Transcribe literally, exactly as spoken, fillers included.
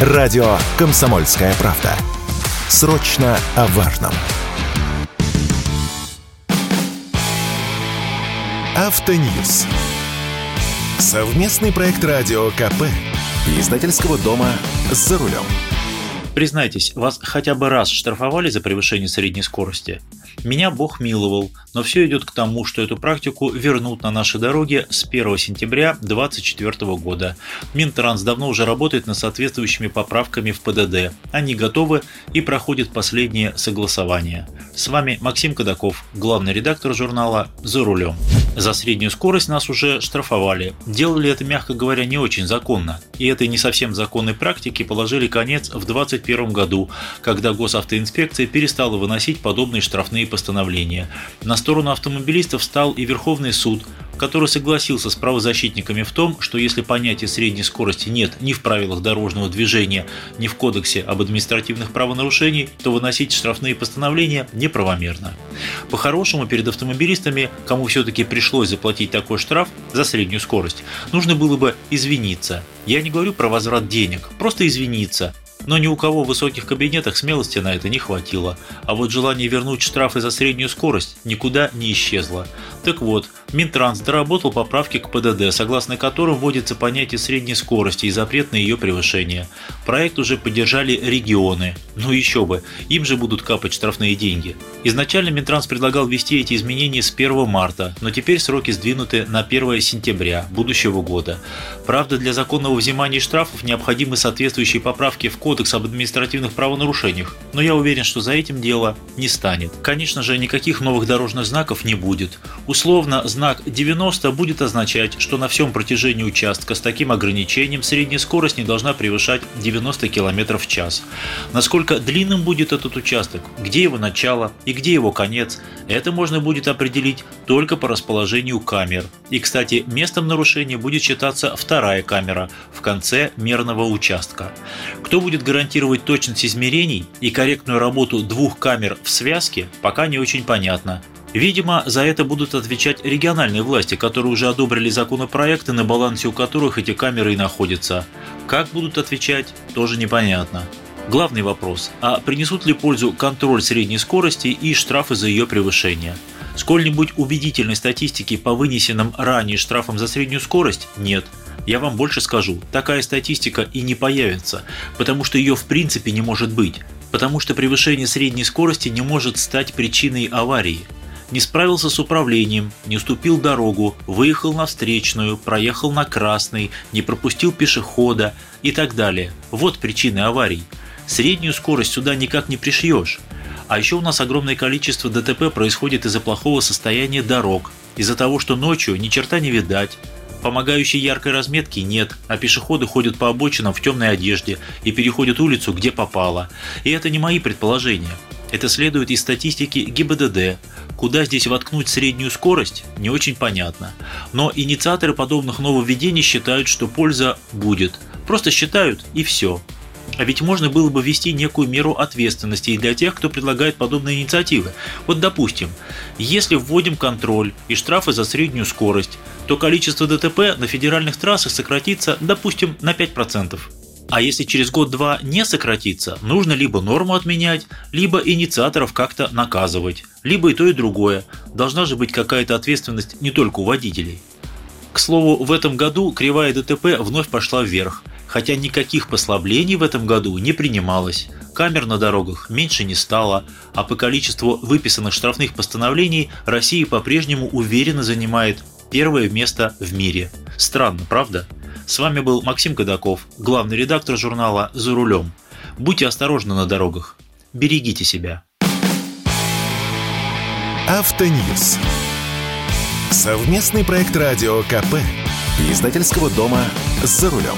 Радио «Комсомольская правда». Срочно о важном. Автоньюз. Совместный проект радио КП и издательского дома «За рулем». Признайтесь, вас хотя бы раз штрафовали за превышение средней скорости? Меня Бог миловал, но все идет к тому, что эту практику вернут на наши дороги с первого сентября две тысячи двадцать четвёртого года. Минтранс давно уже работает над соответствующими поправками в ПДД. Они готовы и проходят последние согласования. С вами Максим Кадаков, главный редактор журнала «За рулем». За среднюю скорость нас уже штрафовали. Делали это, мягко говоря, не очень законно. И этой не совсем законной практике положили конец в двадцать первом году, когда Госавтоинспекция перестала выносить подобные штрафные постановления. На сторону автомобилистов встал и Верховный суд, который согласился с правозащитниками в том, что если понятия средней скорости нет ни в правилах дорожного движения, ни в Кодексе об административных правонарушениях, то выносить штрафные постановления неправомерно. По-хорошему, перед автомобилистами, кому все-таки пришлось заплатить такой штраф за среднюю скорость, нужно было бы извиниться. Я не говорю про возврат денег, просто извиниться. Но ни у кого в высоких кабинетах смелости на это не хватило. А вот желание вернуть штрафы за среднюю скорость никуда не исчезло. Так вот, Минтранс доработал поправки к ПДД, согласно которым вводится понятие средней скорости и запрет на ее превышение. Проект уже поддержали регионы. Ну еще бы, им же будут капать штрафные деньги. Изначально Минтранс предлагал ввести эти изменения с первого марта, но теперь сроки сдвинуты на первого сентября будущего года. Правда, для законного взимания штрафов необходимы соответствующие поправки в Кодекс об административных правонарушениях, но я уверен, что за этим дело не станет. Конечно же, никаких новых дорожных знаков не будет. Условно, знак девяносто будет означать, что на всем протяжении участка с таким ограничением средняя скорость не должна превышать девяносто километров в час. Насколько длинным будет этот участок, где его начало и где его конец, это можно будет определить только по расположению камер. И, кстати, местом нарушения будет считаться вторая камера в конце мерного участка. Кто будет гарантировать точность измерений и корректную работу двух камер в связке, пока не очень понятно. Видимо, за это будут отвечать региональные власти, которые уже одобрили законопроекты, на балансе у которых эти камеры и находятся. Как будут отвечать, тоже непонятно. Главный вопрос – а принесут ли пользу контроль средней скорости и штрафы за ее превышение? Сколь-нибудь убедительной статистики по вынесенным ранее штрафам за среднюю скорость нет. Я вам больше скажу, такая статистика и не появится, потому что ее в принципе не может быть, потому что превышение средней скорости не может стать причиной аварии. Не справился с управлением, не уступил дорогу, выехал на встречную, проехал на красный, не пропустил пешехода и так далее. Вот причины аварий. Среднюю скорость сюда никак не пришьешь. А еще у нас огромное количество ДТП происходит из-за плохого состояния дорог, из-за того, что ночью ни черта не видать. Помогающей яркой разметки нет, а пешеходы ходят по обочинам в темной одежде и переходят улицу, где попало. И это не мои предположения. Это следует из статистики ГИБДД. Куда здесь воткнуть среднюю скорость, не очень понятно. Но инициаторы подобных нововведений считают, что польза будет. Просто считают, и все. А ведь можно было бы ввести некую меру ответственности и для тех, кто предлагает подобные инициативы. Вот допустим, если вводим контроль и штрафы за среднюю скорость, то количество ДТП на федеральных трассах сократится, допустим, на пять процентов. А если через год-два не сократится, нужно либо норму отменять, либо инициаторов как-то наказывать, либо и то, и другое. Должна же быть какая-то ответственность не только у водителей. К слову, в этом году кривая ДТП вновь пошла вверх, хотя никаких послаблений в этом году не принималось. Камер на дорогах меньше не стало, а по количеству выписанных штрафных постановлений Россия по-прежнему уверенно занимает первое место в мире. Странно, правда? С вами был Максим Кадаков, главный редактор журнала «За рулем». Будьте осторожны на дорогах. Берегите себя. Автоньюз. Совместный проект радио КП и издательского дома «За рулем».